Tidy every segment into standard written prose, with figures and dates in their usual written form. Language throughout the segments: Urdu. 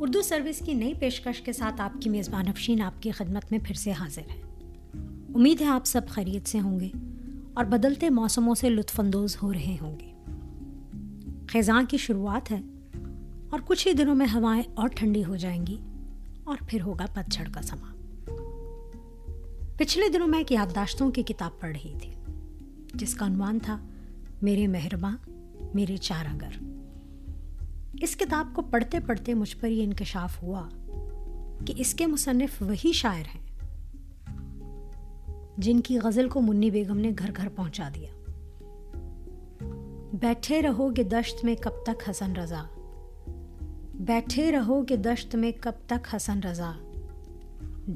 اردو سروس کی نئی پیشکش کے ساتھ آپ کی میزبان افشین آپ کی خدمت میں پھر سے حاضر ہے۔ امید ہے آپ سب خیریت سے ہوں گے اور بدلتے موسموں سے لطف اندوز ہو رہے ہوں گے۔ خزاں کی شروعات ہے اور کچھ ہی دنوں میں ہوائیں اور ٹھنڈی ہو جائیں گی اور پھر ہوگا پتجھڑ کا سماں۔ پچھلے دنوں میں ایک یادداشتوں کی کتاب پڑھ رہی تھی جس کا عنوان تھا میرے مہرباں میرے چارہ گر۔ اس کتاب کو پڑھتے پڑھتے مجھ پر یہ انکشاف ہوا کہ اس کے مصنف وہی شاعر ہیں جن کی غزل کو منی بیگم نے گھر گھر پہنچا دیا۔ بیٹھے رہو گے دشت میں کب تک حسن رضا، بیٹھے رہو گے دشت میں کب تک حسن رضا،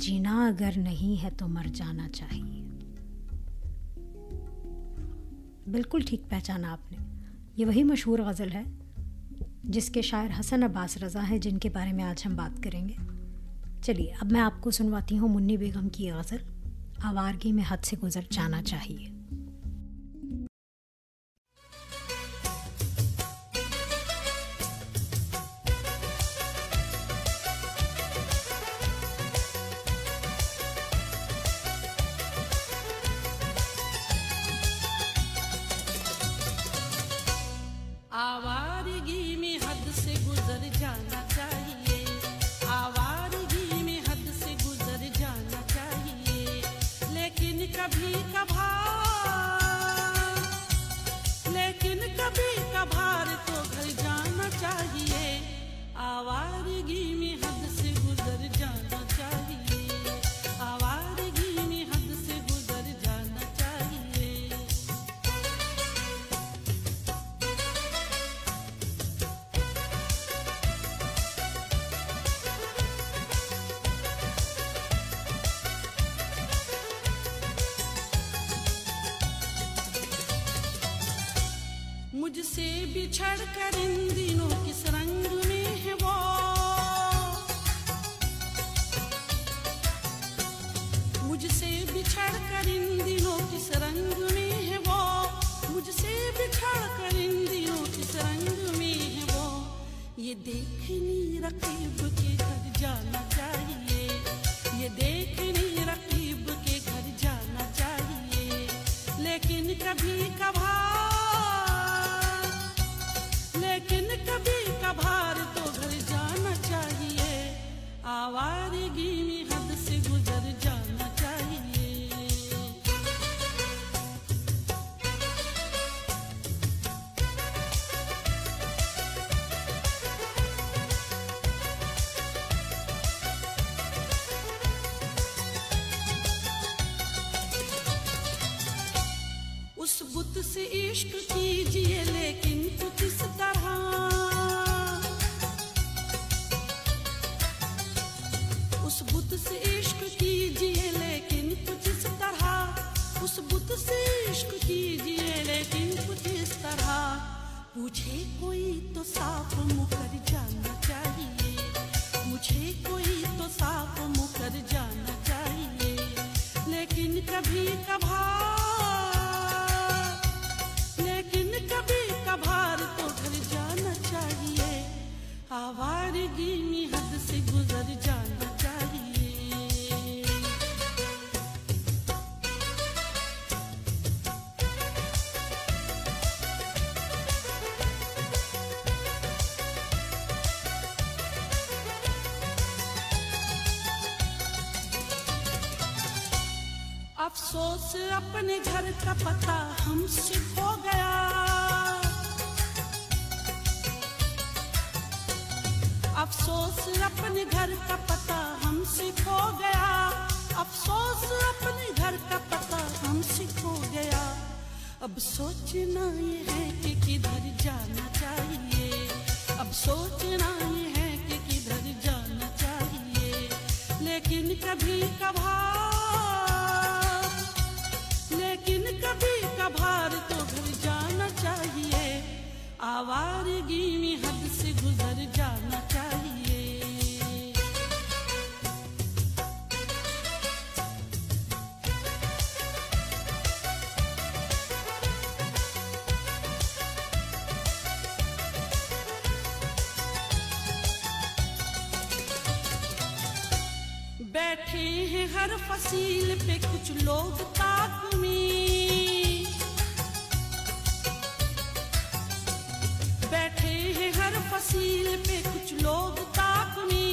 جینا اگر نہیں ہے تو مر جانا چاہیے۔ بالکل ٹھیک پہچانا آپ نے، یہ وہی مشہور غزل ہے جس کے شاعر حسن عباس رضا ہیں جن کے بارے میں آج ہم بات کریں گے۔ چلیے اب میں آپ کو سنواتی ہوں منی بیگم کی یہ غزل آوارگی میں حد سے گزر جانا چاہیے۔ مجھ سے بچھڑ کر ان دنوں کس رنگ میں ہے وہ، مجھ سے بچھڑ کر ان دنوں کس رنگ میں ہے وہ، مجھ سے بچھڑ کر ان دنوں کس رنگ میں ہے وہ، یہ دیکھنی رقیب کے گھر جانا چاہیے، یہ دیکھنی رقیب کے گھر جانا چاہیے، لیکن کبھی کبھار، لیکن کبھی کبھار تو گھر جانا چاہیے، آوارگی میں حد سے گزر جانا چاہیے۔ اس بت سے عشق کیجیے لیکن کچھ اس طرح، اس بت سے عشق کیجیے لیکن کچھ اس طرح، اس بت سے عشق کیجیے لیکن کچھ اس طرح، مجھے کوئی تو صاف مکر جانا چاہیے، مجھے کوئی تو صاف مکر جانا چاہیے، لیکن کبھی کبھار، کبھی کبھار تو گھر جانا چاہیے، آوارگی میں حد سے گزر جانا چاہیے۔ افسوس اپنے گھر کا پتہ ہم سے ہو گیا، افسوس اپنے گھر کا پتہ ہم سے کھو گیا، افسوس اپنے گھر کا پتہ ہم سے کھو گیا، اب سوچنا یہ ہے کہ کدھر جانا چاہیے، اب سوچنا یہ ہے کہ کدھر جانا چاہیے، لیکن کبھی کبھار، لیکن کبھی کبھار تو گھر جانا چاہیے، آوارگی میں حد سے گزر جانا چاہیے۔ بیٹھے ہیں ہر فصیل پہ کچھ لوگ طاقمی، بیٹھے ہیں ہر فصیل پہ کچھ لوگ طاقمی،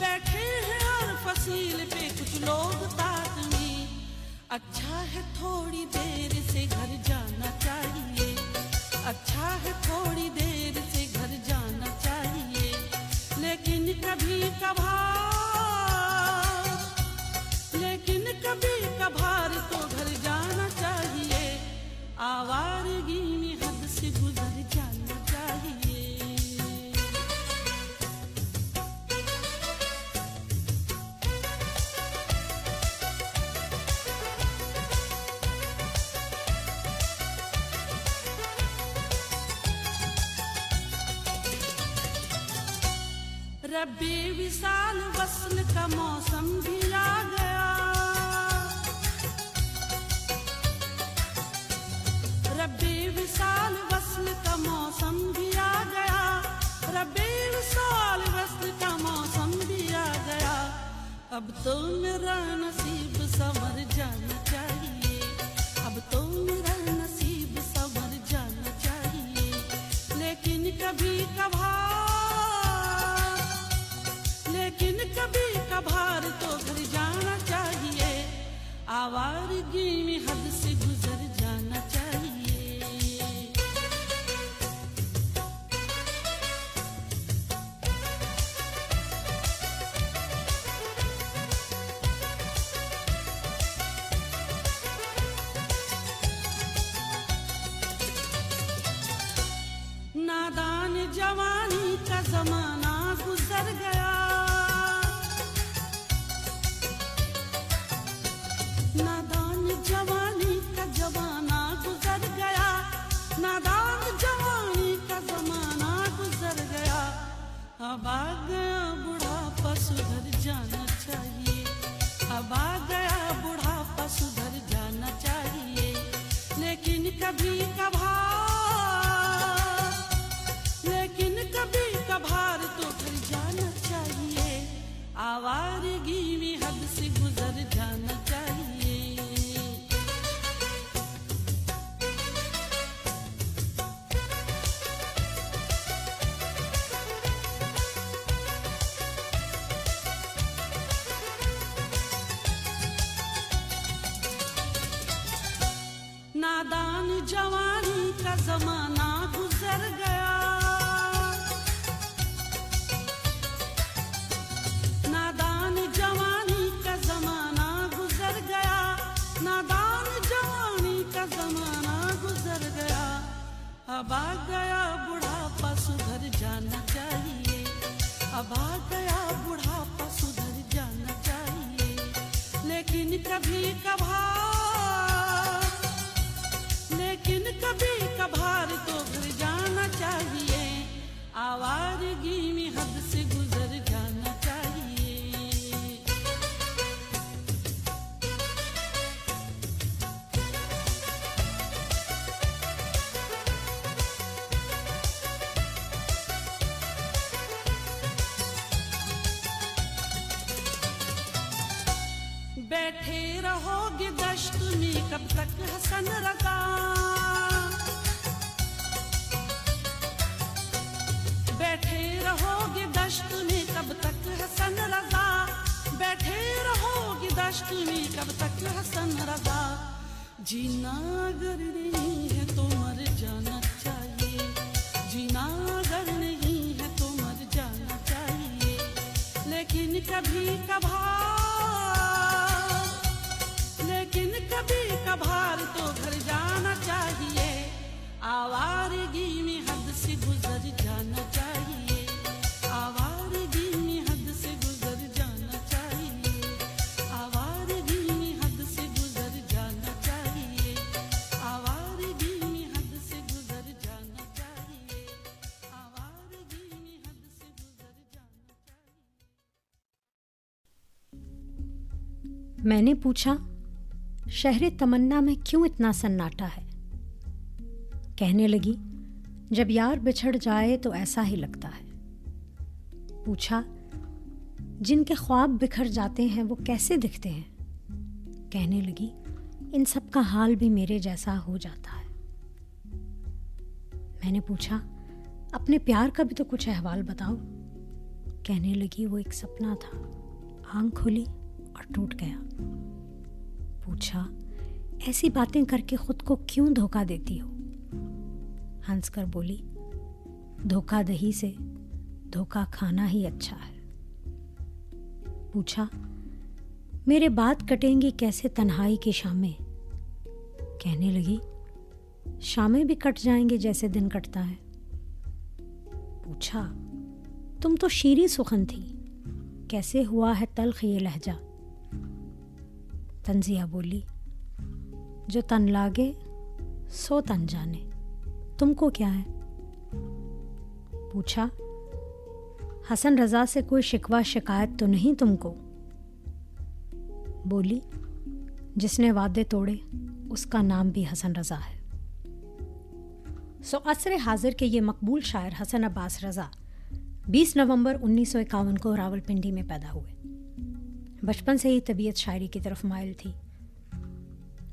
بیٹھے ہیں ہر فصیل پہ کچھ لوگ طاقمی. اچھا ہے تھوڑی دیر سے گھر جانا چاہیے، اچھا ہے تھوڑی دیر سے گھر جانا چاہیے، لیکن کبھی کبھار، لیکن کبھی کبھار تو گھر جانا چاہیے. آوارگی میں حد سے گزر جانا چاہیے. رب وصال وصل کا موسم بھی آ گیا، رب وصال وصل کا موسم بھی آ گیا، رب وصال وصل کا موسم بھی آ گیا. اب تو میرا نصیب سنور جانا چاہیے، اب تو میرا نصیب سنور جانا چاہیے، لیکن کبھی کبھار، لیکن کبھی کبھار تو گھر جانا چاہیے. آوارگی میں حد سے گزر جانا چاہیے. نادان جوانی کا زمانہ گزر گیا، نادان جوانی کا زمانہ گزر گیا. اب آ گیا بڑھاپا سدھر جانا چاہیے، اب آ گیا بڑھاپا سدھر جانا چاہیے، لیکن کبھی کبھار، لیکن کبھی کبھار تو گھر جانا چاہیے. آوارگی میں حد سے گزر جانا چاہیے. نادان جوانی کا زمانہ گزر گیا، نادان جوانی کا زمانہ گزر گیا، نادان جوانی کا زمانہ گزر گیا. اب آ گیا بڑھاپا سدھر جانا چاہیے، اب آ گیا بڑھاپا سدھر جانا چاہیے، لیکن کبھی کبھار، لیکن کبھی کبھار تو گھر جانا چاہیے. آوارگی میں حد سے گزر جانا چاہیے. بیٹھے رہو گے دشت میں کب تک حسن رضا، بیٹھے رہو گے دشت میں کب تک حسن رضا، بیٹھے رہو گے دشت میں کب تک حسن رضا. جینا اگر نہیں ہے تو مر جانا چاہیے، جینا اگر نہیں ہے تو مر جانا چاہیے، لیکن کبھی کبھار، لیکن کبھی کبھار تو گھر جانا چاہیے. آوارگی میں حد سے گزر جانا چاہیے، آوارگی میں حد سے گزر جانا چاہیے، آوارگی میں حد سے گزر جانا چاہیے، آوارگی میں حد سے گزر جانا چاہیے، آوارگی میں حد سے گزر جانا چاہیے. میں نے پوچھا شہر تمنا میں کیوں اتنا سناٹا ہے؟ کہنے لگی جب یار بچھڑ جائے تو ایسا ہی لگتا ہے. پوچھا جن کے خواب بکھر جاتے ہیں وہ کیسے دکھتے ہیں؟ کہنے لگی ان سب کا حال بھی میرے جیسا ہو جاتا ہے. میں نے پوچھا اپنے پیار کا بھی تو کچھ احوال بتاؤ. کہنے لگی وہ ایک سپنا تھا, آنکھ کھلی اور ٹوٹ گیا. پوچھا ایسی باتیں کر کے خود کو کیوں دھوکہ دیتی ہو؟ ہنس کر بولی دھوکہ دہی سے دھوکہ کھانا ہی اچھا ہے. پوچھا میرے بات کٹیں گی کیسے تنہائی کی شامیں؟ کہنے لگی شامیں بھی کٹ جائیں گے جیسے دن کٹتا ہے. پوچھا تم تو شیریں سخن تھی, کیسے ہوا ہے تلخ یہ لہجہ؟ تنزیہ بولی جو تن لاگے سو تن جانے, تم کو کیا ہے؟ پوچھا حسن رضا سے کوئی شکوہ شکایت تو نہیں تم کو؟ بولی جس نے وعدے توڑے اس کا نام بھی حسن رضا ہے. سو عصر حاضر کے یہ مقبول شاعر حسن عباس رضا 20 نومبر 1951 کو راولپنڈی میں پیدا ہوئے. بچپن سے ہی طبیعت شاعری کی طرف مائل تھی.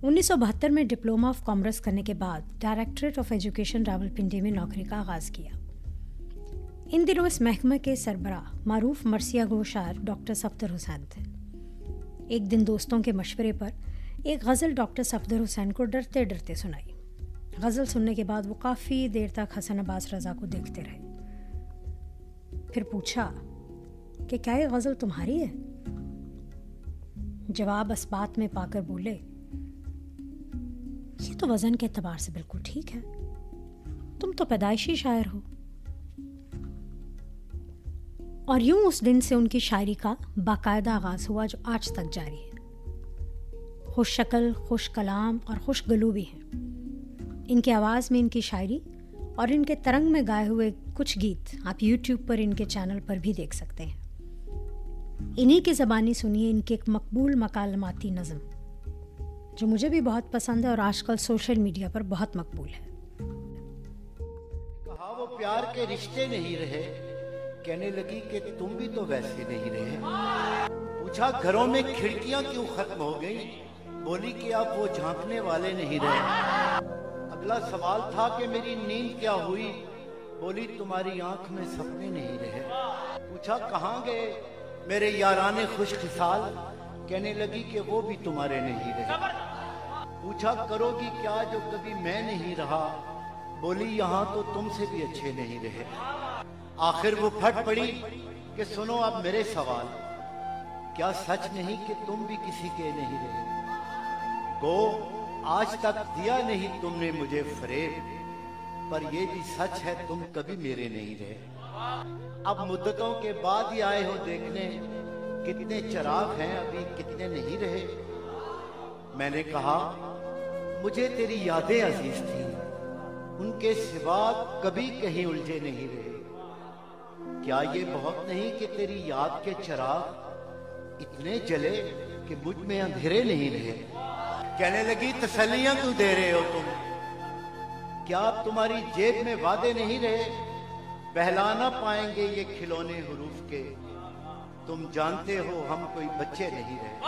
1972 میں ڈپلوما آف کامرس کرنے کے بعد ڈائریکٹریٹ آف ایجوکیشن راولپنڈی میں نوکری کا آغاز کیا. ان دنوں اس محکمہ کے سربراہ معروف مرثیہ گو شاعر ڈاکٹر صفدر حسین تھے. ایک دن دوستوں کے مشورے پر ایک غزل ڈاکٹر صفدر حسین کو ڈرتے ڈرتے سنائی. غزل سننے کے بعد وہ کافی دیر تک حسن عباس رضا کو دیکھتے رہے. پھر پوچھا کہ کیا یہ غزل تمہاری ہے؟ جواب اسبات میں پا کر بولے یہ تو وزن کے اعتبار سے بالکل ٹھیک ہے, تم تو پیدائشی شاعر ہو. اور یوں اس دن سے ان کی شاعری کا باقاعدہ آغاز ہوا جو آج تک جاری ہے. خوش شکل, خوش کلام اور خوش گلو بھی ہیں. ان کے آواز میں ان کی شاعری اور ان کے ترنگ میں گائے ہوئے کچھ گیت آپ یوٹیوب پر ان کے چینل پر بھی دیکھ سکتے ہیں. انہی کی زبانی سنیے ان کے ایک مقبول مکالماتی نظم جو مجھے بھی بہت پسند ہے اور آج کل سوشل میڈیا پر بہت مقبول ہے. کہا وہ پیار کے رشتے نہیں رہے, کہنے لگی کہ تم بھی تو ویسے نہیں رہے. پوچھا گھروں میں کھڑکیاں کیوں ختم ہو گئی؟ بولی کہ آپ وہ جھانکنے والے نہیں رہے. اگلا سوال تھا کہ میری نیند کیا ہوئی؟ بولی تمہاری آنکھ میں سپنے نہیں رہے. پوچھا کہاں گئے میرے یاران خوش خصال؟ کہنے لگی کہ وہ بھی تمہارے نہیں رہے. پوچھا کرو گی کیا جو کبھی میں نہیں رہا؟ بولی یہاں تو تم سے بھی اچھے نہیں رہے. آخر وہ پھٹ پڑی کہ سنو اب میرے سوال, کیا سچ نہیں کہ تم بھی کسی کے نہیں رہے؟ گو آج تک دیا نہیں تم نے مجھے فریب, پر یہ بھی سچ ہے تم کبھی میرے نہیں رہے. اب مدتوں کے بعد ہی آئے ہو دیکھنے, کتنے چراغ ہیں ابھی کتنے نہیں رہے. میں نے کہا مجھے تیری یادیں عزیز تھیں, ان کے سوا کبھی کہیں الجھے نہیں رہے. کیا یہ بہت نہیں کہ تیری یاد کے چراغ اتنے جلے کہ مجھ میں اندھیرے نہیں رہے. کہنے لگی تسلیاں کیوں دے رہے ہو تم؟ کیا اب تمہاری جیب میں وعدے نہیں رہے؟ بہلا نہ پائیں گے یہ کھلونے حروف کے, تم جانتے ہو ہم کوئی بچے نہیں رہے.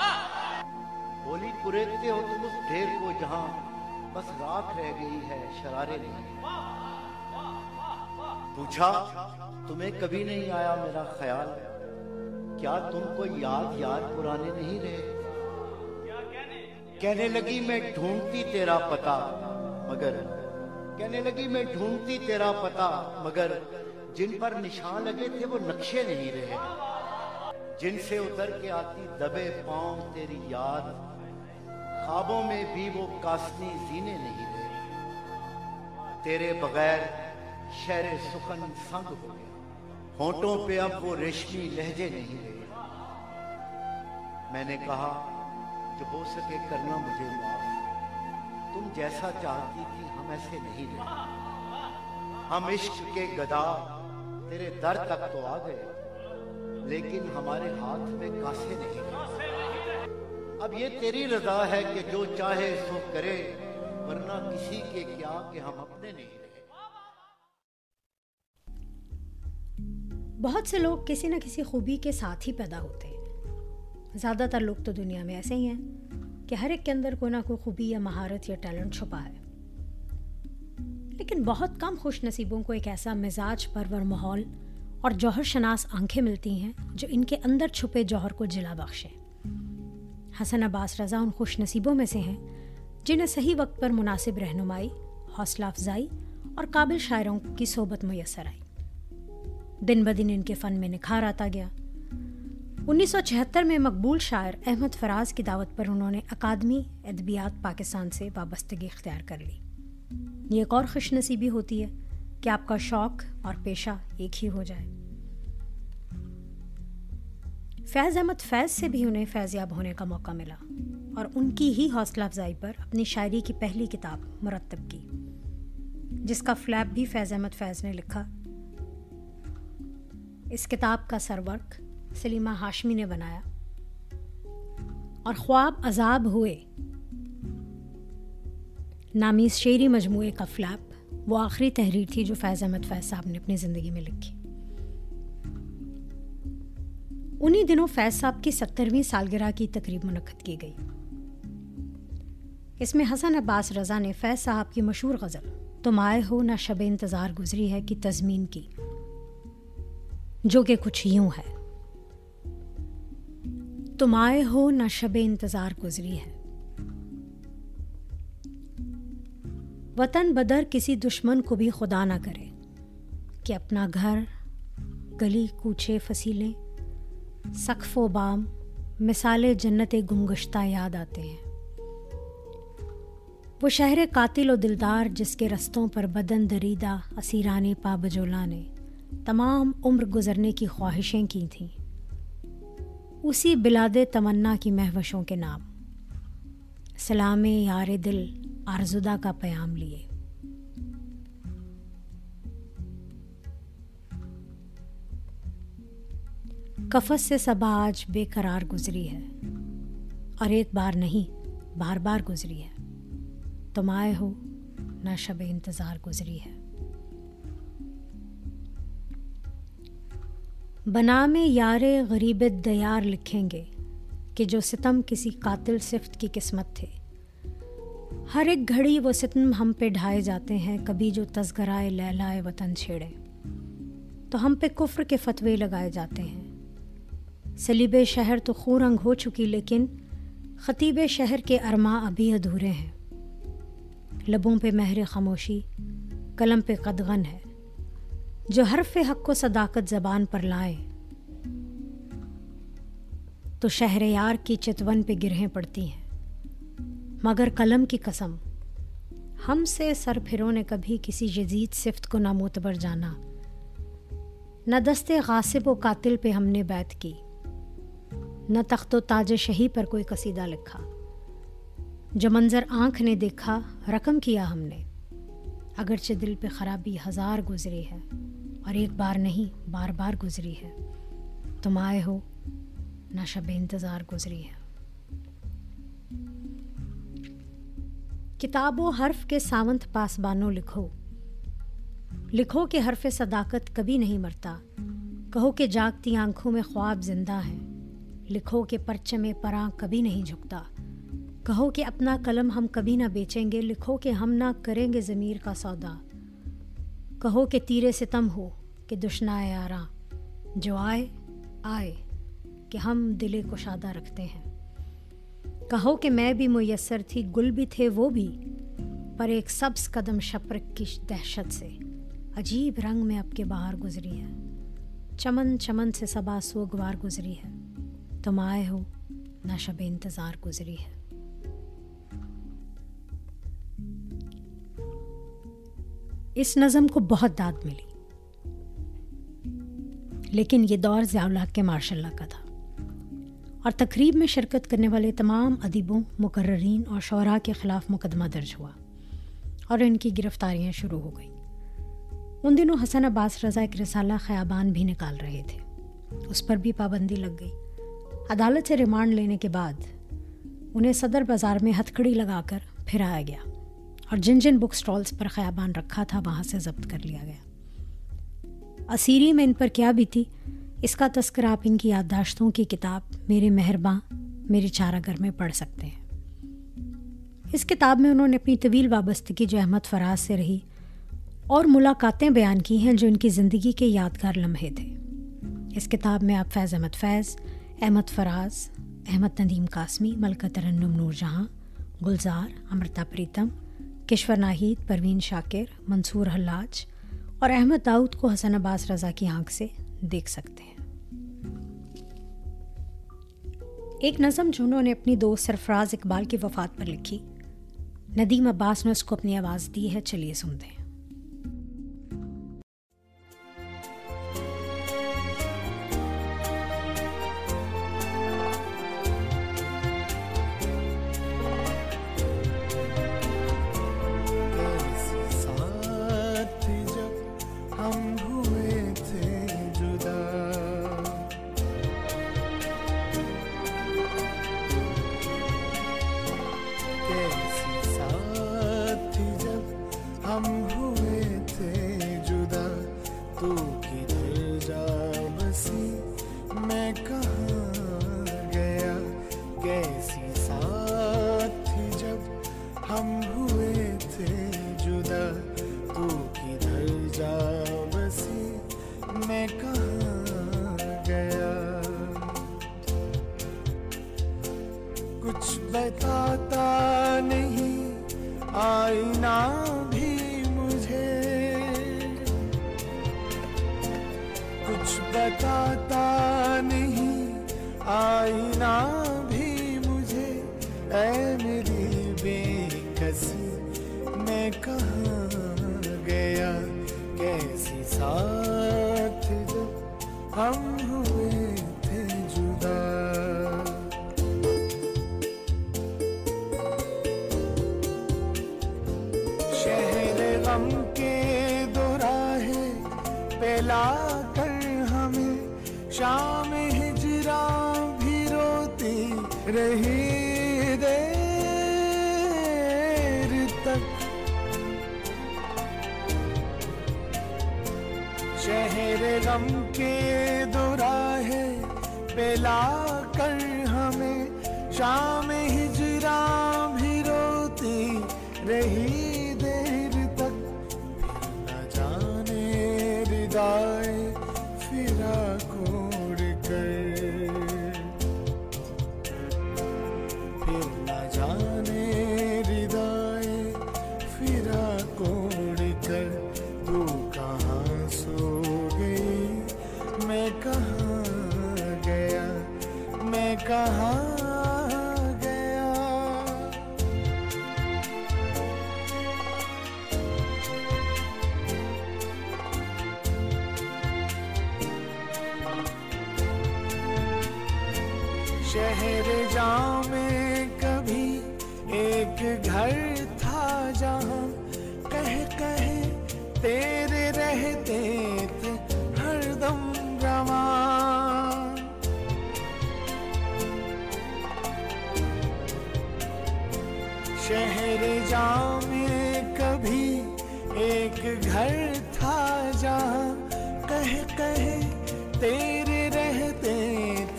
بولی پریتتے ہو تم اس ڈھیر کو جہاں بس راکھ رہ گئی ہے شرارے نہیں. پوچھا تمہیں کبھی نہیں آیا میرا خیال, کیا تم کو یاد یار پرانے نہیں رہے؟ کہنے لگی میں ڈھونڈتی تیرا پتا مگر, کہنے لگی میں ڈھونڈتی تیرا پتا مگر جن پر نشان لگے تھے وہ نقشے نہیں رہے. جن سے اتر کے آتی دبے پاؤں تیری یاد, خوابوں میں بھی وہ کاسنی زینے نہیں رہے. تیرے بغیر شہر سخن سنگ ہو گیا, ہونٹوں پہ اب وہ ریشمی لہجے نہیں رہے. میں نے کہا جو ہو سکے کرنا مجھے معاف, تم جیسا چاہتی تھی ہم ایسے نہیں رہے. ہم عشق کے گدا تیرے در تک تو آ گئے, لیکن ہمارے ہاتھ میں کاسے نہیں رہے. اب یہ تیری رضا ہے کہ جو چاہے سو کرے, ورنہ کسی کے کیا کہ ہم اپنے نہیں رہے. بہت سے لوگ کسی نہ کسی خوبی کے ساتھ ہی پیدا ہوتے ہیں. زیادہ تر لوگ تو دنیا میں ایسے ہی ہیں کہ ہر ایک کے اندر کوئی نہ کوئی خوبی یا مہارت یا ٹیلنٹ چھپا ہے. لیکن بہت کم خوش نصیبوں کو ایک ایسا مزاج پرور ماحول اور جوہر شناس آنکھیں ملتی ہیں جو ان کے اندر چھپے جوہر کو جلا بخشیں. حسن عباس رضا ان خوش نصیبوں میں سے ہیں جنہیں صحیح وقت پر مناسب رہنمائی، حوصلہ افزائی اور قابل شاعروں کی صحبت میسر آئی. دن بدن ان کے فن میں نکھار آتا گیا. 1976 میں مقبول شاعر احمد فراز کی دعوت پر انہوں نے اکادمی ادبیات پاکستان سے وابستگی اختیار کر لی. یہ ایک اور خوش نصیبی ہوتی ہے کہ آپ کا شوق اور پیشہ ایک ہی ہو جائے. فیض احمد فیض سے بھی انہیں فیضیاب ہونے کا موقع ملا اور ان کی ہی حوصلہ افزائی پر اپنی شاعری کی پہلی کتاب مرتب کی، جس کا فلیپ بھی فیض احمد فیض نے لکھا. اس کتاب کا سرورک سلیمہ ہاشمی نے بنایا اور خواب عذاب ہوئے نامی اس شعری مجموعے کا فلیپ وہ آخری تحریر تھی جو فیض احمد فیض صاحب نے اپنی زندگی میں لکھی. انہی دنوں فیض صاحب کی 70ویں سالگرہ کی تقریب منعقد کی گئی. اس میں حسن عباس رضا نے فیض صاحب کی مشہور غزل تم آئے ہو نہ شب انتظار گزری ہے کی تضمین کی، جو کہ کچھ یوں ہے: تم آئے ہو نہ شب انتظار گزری ہے، وطن بدر کسی دشمن کو بھی خدا نہ کرے کہ اپنا گھر، گلی کوچے، فصیلیں، سقف و بام مثال جنت گمگشتہ یاد آتے ہیں. وہ شہر قاتل و دلدار جس کے رستوں پر بدن دریدہ اسیران پا بجولا نے تمام عمر گزرنے کی خواہشیں کی تھیں، اسی بلاد تمنا کی مہوشوں کے نام سلام یار دل آرزودہ کا پیام لیے. کفس سے صبح آج بے قرار گزری ہے، اور ایک بار نہیں بار بار گزری ہے. تم آئے ہو نہ شب انتظار گزری ہے. بنام یار غریب دیار لکھیں گے کہ جو ستم کسی قاتل صفت کی قسمت تھے، ہر ایک گھڑی وہ ستم ہم پہ ڈھائے جاتے ہیں. کبھی جو تذکرائے لیلائے وطن چھیڑے تو ہم پہ کفر کے فتوے لگائے جاتے ہیں. صلیب شہر تو خورنگ ہو چکی، لیکن خطیب شہر کے ارماں ابھی ادھورے ہیں. لبوں پہ مہر خاموشی، قلم پہ قدغن ہے، جو حرف حق کو صداقت زبان پر لائیں تو شہر یار کی چتون پہ گرہیں پڑتی ہیں. مگر قلم کی قسم، ہم سے سر پھروں نے کبھی کسی یزید صفت کو نہ معتبر جانا، نہ دست غاصب و قاتل پہ ہم نے بیعت کی، نہ تخت و تاج شہی پر کوئی قصیدہ لکھا. جو منظر آنکھ نے دیکھا رقم کیا ہم نے، اگرچہ دل پہ خرابی ہزار گزری ہے، اور ایک بار نہیں بار بار گزری ہے. تم آئے ہو نہ شب انتظار گزری ہے. کتاب و حرف کے ساونت پاسبانوں لکھو، لکھو کہ حرف صداقت کبھی نہیں مرتا. کہو کہ جاگتی آنکھوں میں خواب زندہ ہیں، لکھو کہ پرچم پراں کبھی نہیں جھکتا. کہو کہ اپنا قلم ہم کبھی نہ بیچیں گے، لکھو کہ ہم نہ کریں گے ضمیر کا سودا. کہو کہ تیرے ستم ہو کہ دشنائے آراں، جو آئے آئے کہ ہم دل کشادہ رکھتے ہیں. کہو کہ میں بھی میسر تھی، گل بھی تھے وہ بھی، پر ایک سبز قدم شپرک کی دہشت سے عجیب رنگ میں اب کے باہر گزری ہے. چمن چمن سے صبا سوگوار گزری ہے. تم آئے ہو نہ شب انتظار گزری ہے. اس نظم کو بہت داد ملی، لیکن یہ دور ضیاء الحق کے ماشاء اللہ کا تھا، اور تقریب میں شرکت کرنے والے تمام ادیبوں، مقررین اور شعراء کے خلاف مقدمہ درج ہوا اور ان کی گرفتاریاں شروع ہو گئیں. ان دنوں حسن عباس رضا ایک رسالہ خیابان بھی نکال رہے تھے، اس پر بھی پابندی لگ گئی. عدالت سے ریمانڈ لینے کے بعد انہیں صدر بازار میں ہتھکڑی لگا کر پھرایا گیا، اور جن جن بک سٹالز پر خیابان رکھا تھا وہاں سے ضبط کر لیا گیا. اسیری میں ان پر کیا بیتی، اس کا تذکرہ آپ ان کی یادداشتوں کی کتاب میرے مہرباں میرے چارہ گھر میں پڑھ سکتے ہیں۔ اس کتاب میں انہوں نے اپنی طویل وابستگی جو احمد فراز سے رہی اور ملاقاتیں بیان کی ہیں جو ان کی زندگی کے یادگار لمحے تھے۔ اس کتاب میں آپ فیض احمد فیض، احمد فراز، احمد ندیم قاسمی، ملکہ ترنم نور جہاں، گلزار، امرتا پریتم، کشور ناہید، پروین شاکر، منصور حلاج اور احمد داؤد کو حسن عباس رضا کی آنکھ سے دیکھ سکتے ہیں۔ ایک نظم جو انہوں نے اپنی دوست سرفراز اقبال کی وفات پر لکھی، ندیم عباس نے اس کو اپنی آواز دی ہے، چلیے سنتے ہیں۔ شہر جاں میں کبھی ایک گھر تھا جہاں کہہ تیرے رہتے تھے ہر دم رواں، شہر جاں میں کبھی ایک گھر تھا جہاں کہہ تیرے رہتے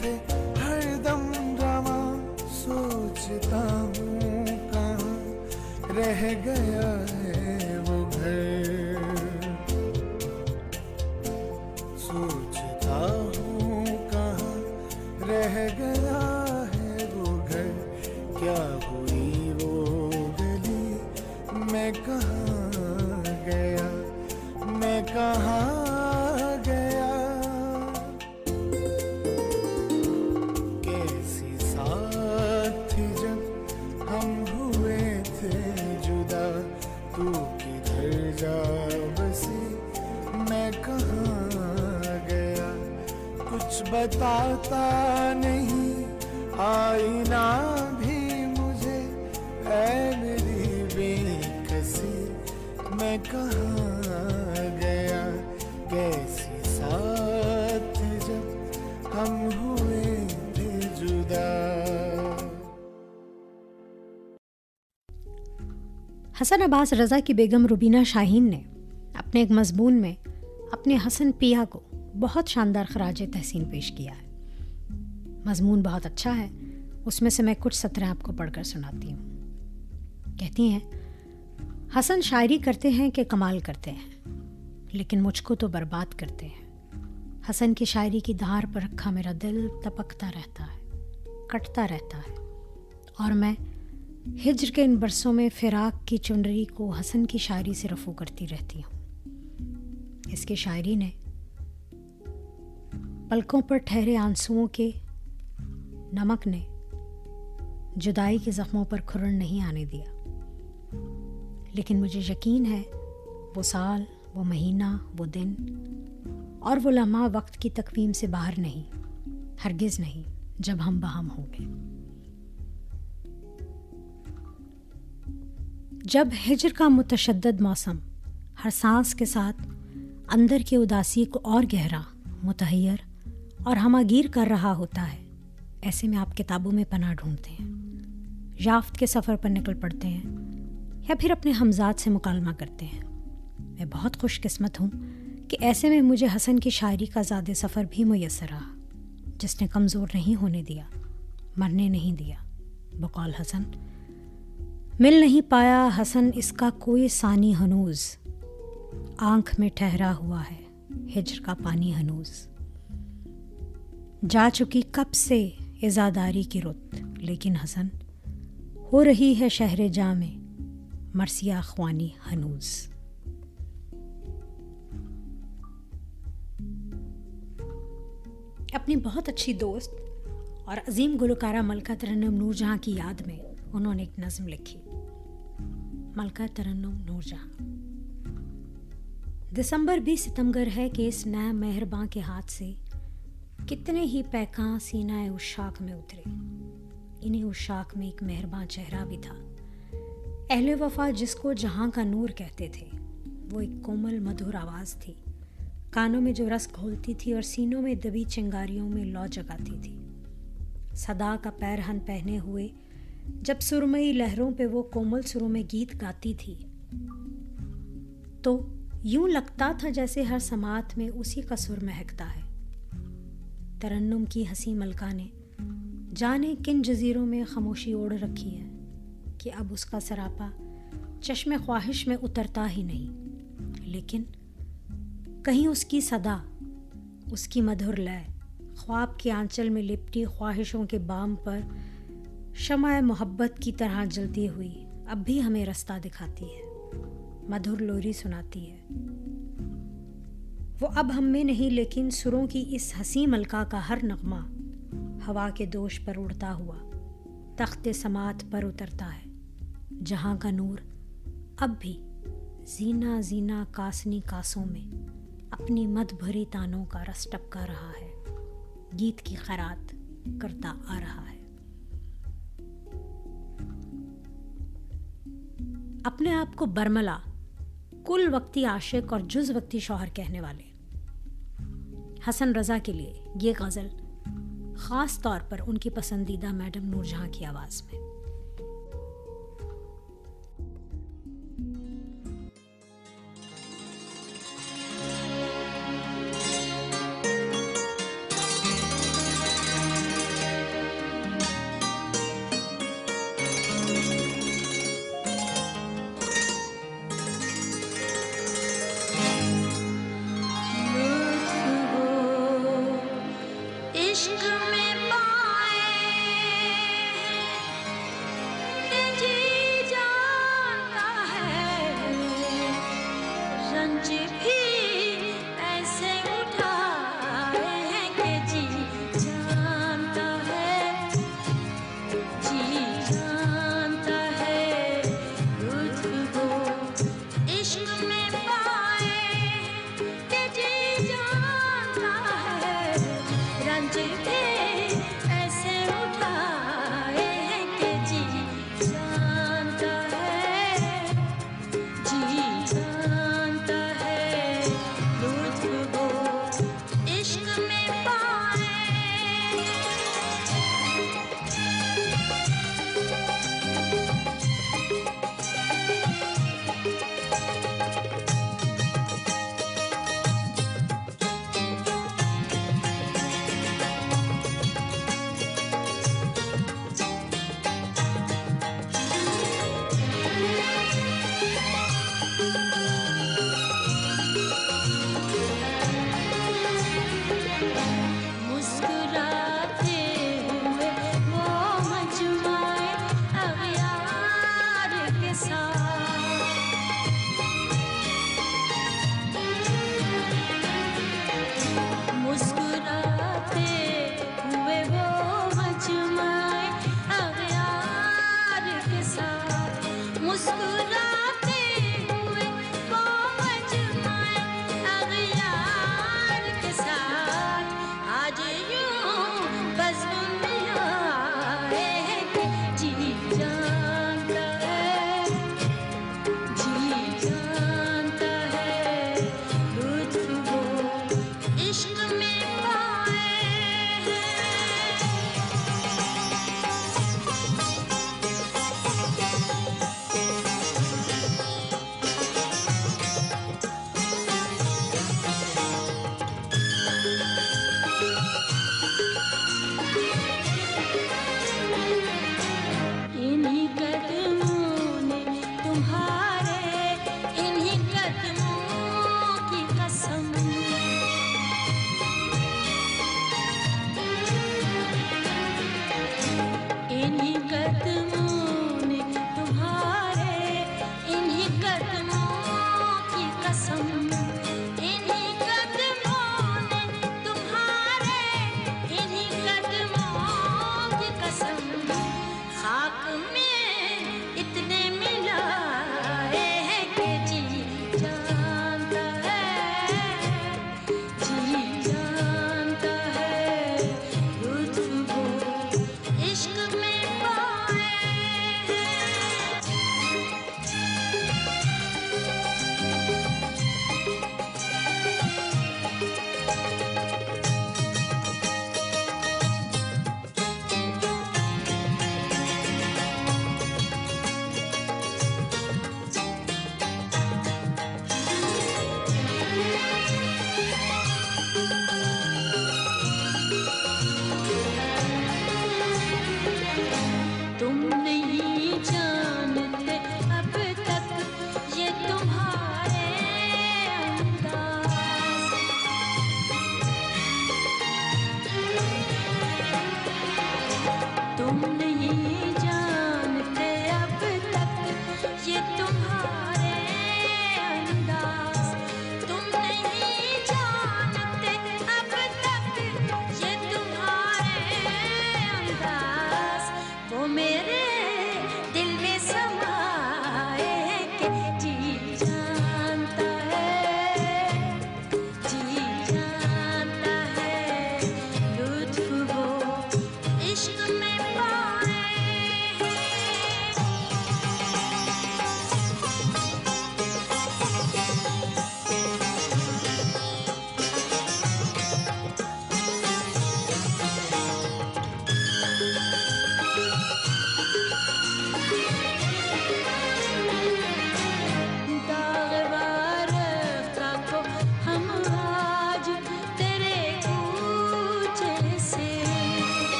تھے ہوں، کہاں رہ گیا ہے وہ گھر، سوچتا ہوں کہاں رہ گیا ہے وہ گھر، کیا ہوئی وہ گلی میں کہاں گیا میں کہاں بتاتا نہیں آئینہ بھی مجھے، اے میری بے کسی میں کہاں گیا، کیسی ساتھ جب ہم ہوئے تھے جدا۔ حسن عباس رضا کی بیگم روبینہ شاہین نے اپنے ایک مضمون میں اپنے حسن پیا کو بہت شاندار خراج تحسین پیش کیا ہے. مضمون بہت اچھا ہے، اس میں سے میں کچھ سطریں آپ کو پڑھ کر سناتی ہوں. کہتی ہیں، حسن شاعری کرتے ہیں کہ کمال کرتے ہیں، لیکن مجھ کو تو برباد کرتے ہیں. حسن کی شاعری کی دھار پر رکھا میرا دل تپکتا رہتا ہے، کٹتا رہتا ہے، اور میں ہجر کے ان برسوں میں فراق کی چنڈری کو حسن کی شاعری سے رفو کرتی رہتی ہوں. اس کی شاعری نے پلکوں پر ٹھہرے آنسوؤں کے نمک نے جدائی کے زخموں پر کھرن نہیں آنے دیا، لیکن مجھے یقین ہے وہ سال، وہ مہینہ، وہ دن اور وہ لمحہ وقت کی تقویم سے باہر نہیں، ہرگز نہیں، جب ہم باہم ہوں گے. جب ہجر کا متشدد موسم ہر سانس کے ساتھ اندر کی اداسی کو اور گہرا، متحیر اور ہمہ گیر کر رہا ہوتا ہے، ایسے میں آپ کتابوں میں پناہ ڈھونڈتے ہیں، یافت کے سفر پر نکل پڑتے ہیں، یا پھر اپنے ہمزاد سے مکالمہ کرتے ہیں. میں بہت خوش قسمت ہوں کہ ایسے میں مجھے حسن کی شاعری کا زیادہ سفر بھی میسر رہا، جس نے کمزور نہیں ہونے دیا، مرنے نہیں دیا. بقول حسن، مل نہیں پایا حسن اس کا کوئی ثانی ہنوز، آنکھ میں ٹھہرا ہوا ہے ہجر کا پانی ہنوز. جا چکی کب سے عزاداری کی رت، لیکن حسن ہو رہی ہے شہر جاں میں مرثیہ خوانی ہنوز. اپنی بہت اچھی دوست اور عظیم گلوکارہ ملکہ ترنم نور جہاں کی یاد میں انہوں نے ایک نظم لکھی. ملکہ ترنم نور جہاں. دسمبر بھی ستمگر ہے کہ اس نئے مہرباں کے ہاتھ سے کتنے ہی پیکاں سینہ اشاک میں اترے. انہیں اشاک میں ایک مہرباں چہرہ بھی تھا، اہل وفا جس کو جہاں کا نور کہتے تھے. وہ ایک کومل مدھر آواز تھی، کانوں میں جو رس گھولتی تھی اور سینوں میں دبی چنگاریوں میں لو جگاتی تھی. صدا کا پیرہن پہنے ہوئے جب سرمئی لہروں پہ وہ کومل سروں میں گیت گاتی تھی تو یوں لگتا تھا جیسے ہر سماعت میں اسی کا سر مہکتا ہے. ترنم کی ہنسی ملکہ نے جانے کن جزیروں میں خاموشی اوڑھ رکھی ہے کہ اب اس کا سراپا چشم خواہش میں اترتا ہی نہیں، لیکن کہیں اس کی صدا، اس کی مدھر لے، خواب کے آنچل میں لپٹی خواہشوں کے بام پر شمع محبت کی طرح جلتی ہوئی اب بھی ہمیں رستہ دکھاتی ہے، مدھر لوری سناتی ہے. وہ اب ہم میں نہیں، لیکن سروں کی اس ہنسی ملکہ کا ہر نغمہ ہوا کے دوش پر اڑتا ہوا تخت سماعت پر اترتا ہے. جہاں کا نور اب بھی زینہ زینہ کاسنی کاسوں میں اپنی مد بھری تانوں کا رس ٹپکا رہا ہے، گیت کی خیرات کرتا آ رہا ہے. اپنے آپ کو برملا، کل وقتی عاشق اور جز وقتی شوہر کہنے والے حسن رضا کے لیے یہ غزل خاص طور پر ان کی پسندیدہ میڈم نور جہاں کی آواز میں.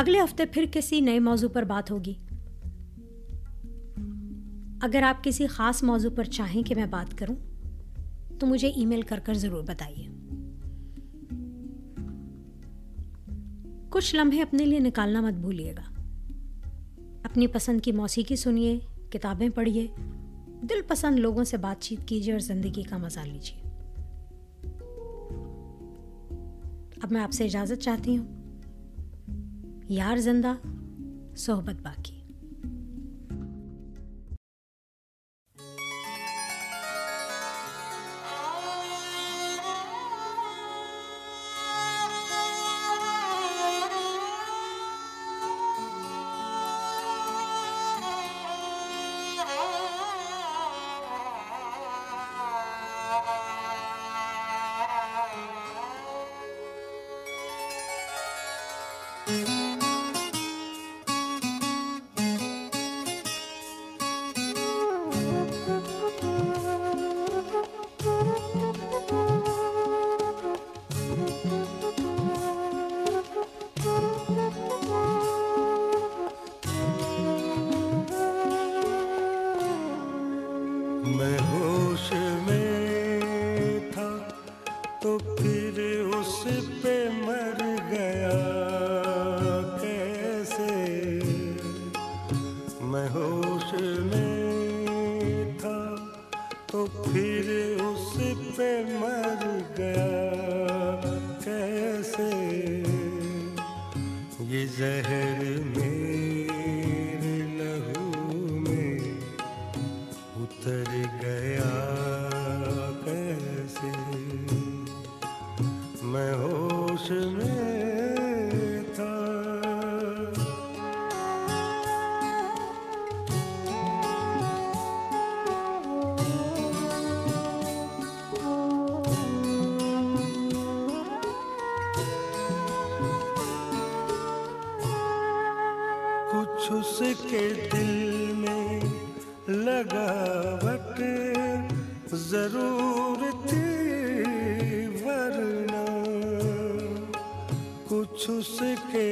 اگلے ہفتے پھر کسی نئے موضوع پر بات ہوگی۔ اگر آپ کسی خاص موضوع پر چاہیں کہ میں بات کروں تو مجھے ای میل کر ضرور بتائیے۔ کچھ لمحے اپنے لیے نکالنا مت بھولیے گا۔ اپنی پسند کی موسیقی سنیے، کتابیں پڑھیے، دل پسند لوگوں سے بات چیت کیجیے اور زندگی کا مزہ لیجیے۔ اب میں آپ سے اجازت چاہتی ہوں۔ یار زندہ، صحبت باقی۔ اس کے دل میں لگاوٹ ضرور تھی ورنہ، کچھ اس کے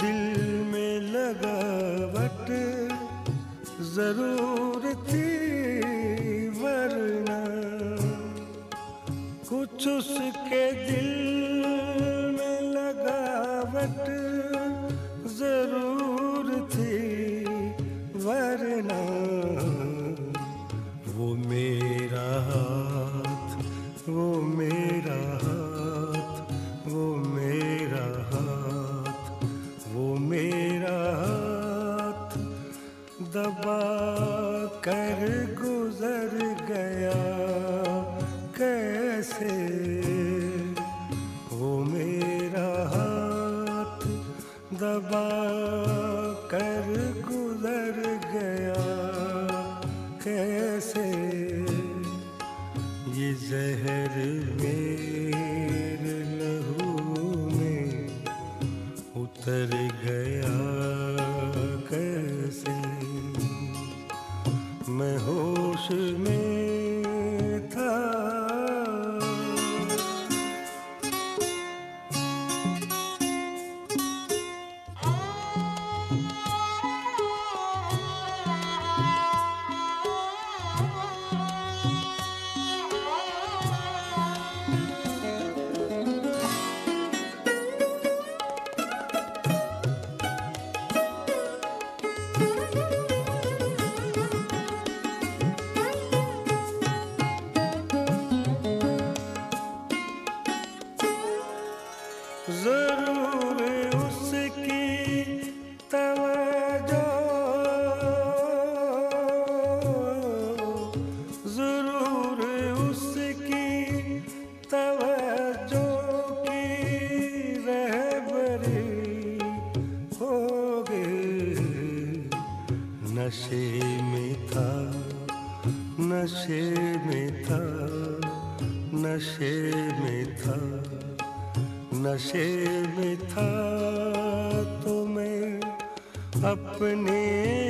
دل میں لگاوٹ ضرور تھی ورنہ، کچھ اس کے دل میں لگاوٹ ضرور ورنہ، وہ میرا ہاتھ دبا کر گزر گیا کیسے، وہ میرا ہاتھ دبا کر گزر گیا کیسے، یہ زہر میرے لہو میں اتر گیا کیسے، میں ہوش میں تھا۔ نشے میں تھا تو میں اپنے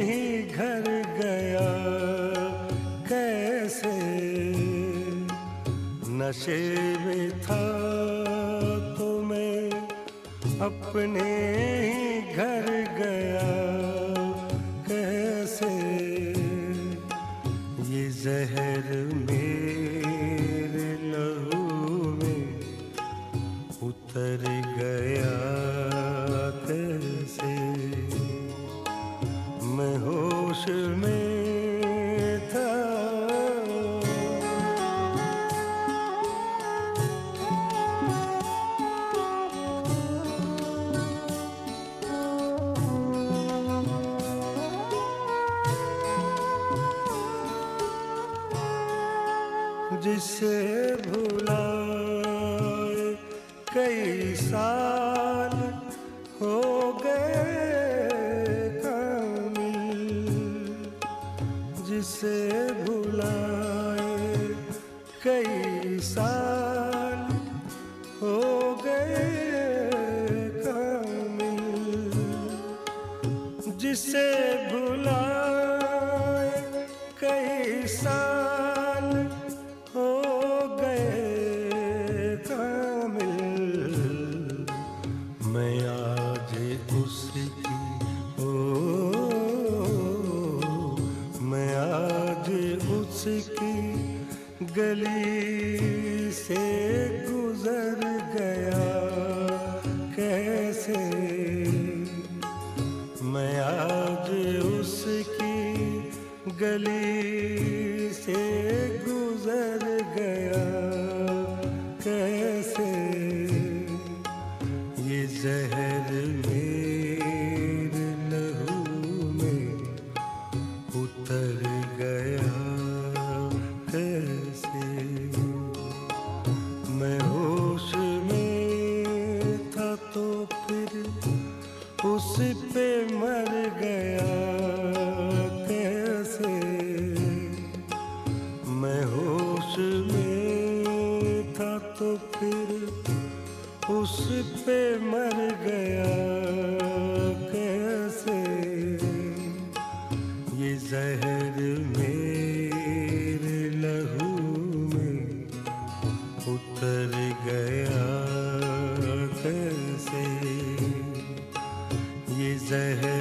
ہی گھر گیا کیسے، نشے میں تھا تو میں اپنے گھر گیا کیسے، یہ زہر میرے لہو میں اتر گیا کیسے، میں ہوش میں تھا جسے بھولا کئی سال ہو گئے کامل، جسے بھولا کئی سال ہو گئے کامل، جسے بھولا کئی سال ہو گئے کامل، میں آج اس کی میں آج اس کی گلی سے گزر گیا کیسے، میں آج اس کی گلی سے گزر گیا کیسے، یہ زہر میرے لہو میں اتر گیا کیسے، میں ہوش میں تھا تو پھر اس پہ مر گیا کیسے، میں ہوش میں تھا تو پھر اس پہ مر گیا کیسے، یہ زہر میرے لہو میں اتر گیا کیسے، یہ زہر